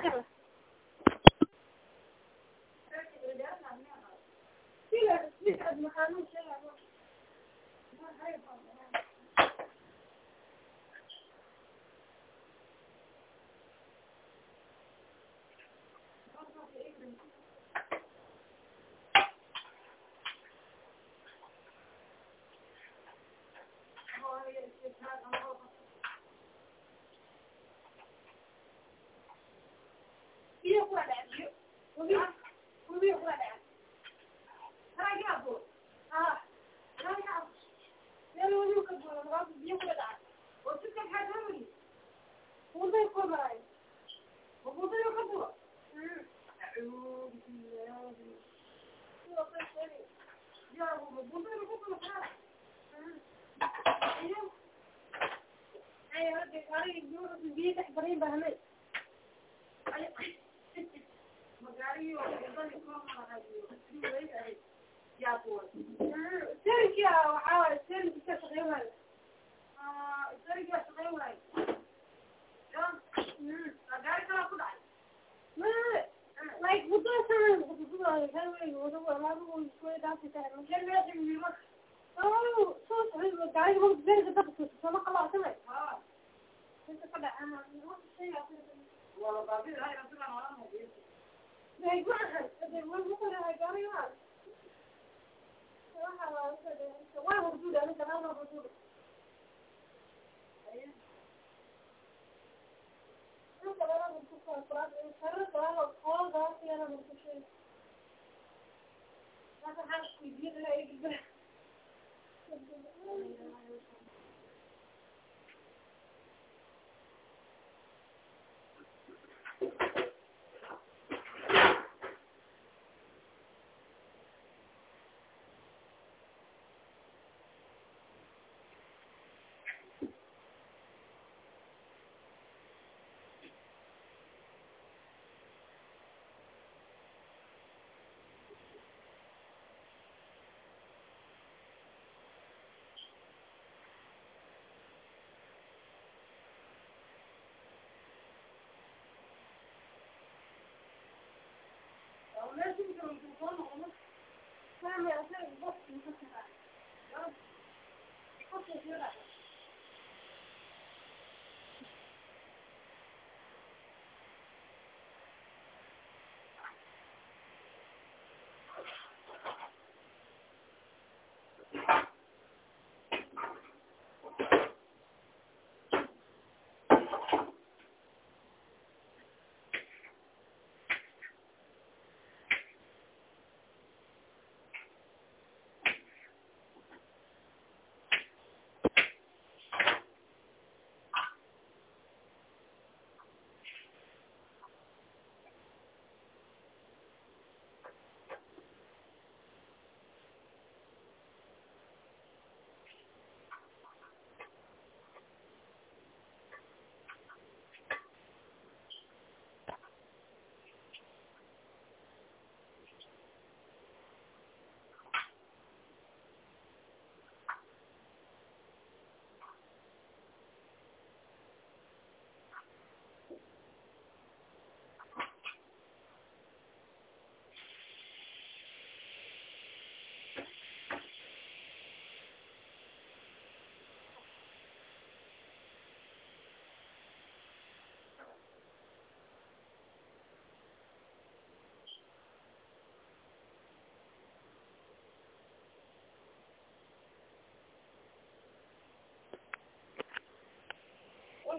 我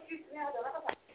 去，你好，走了，走了。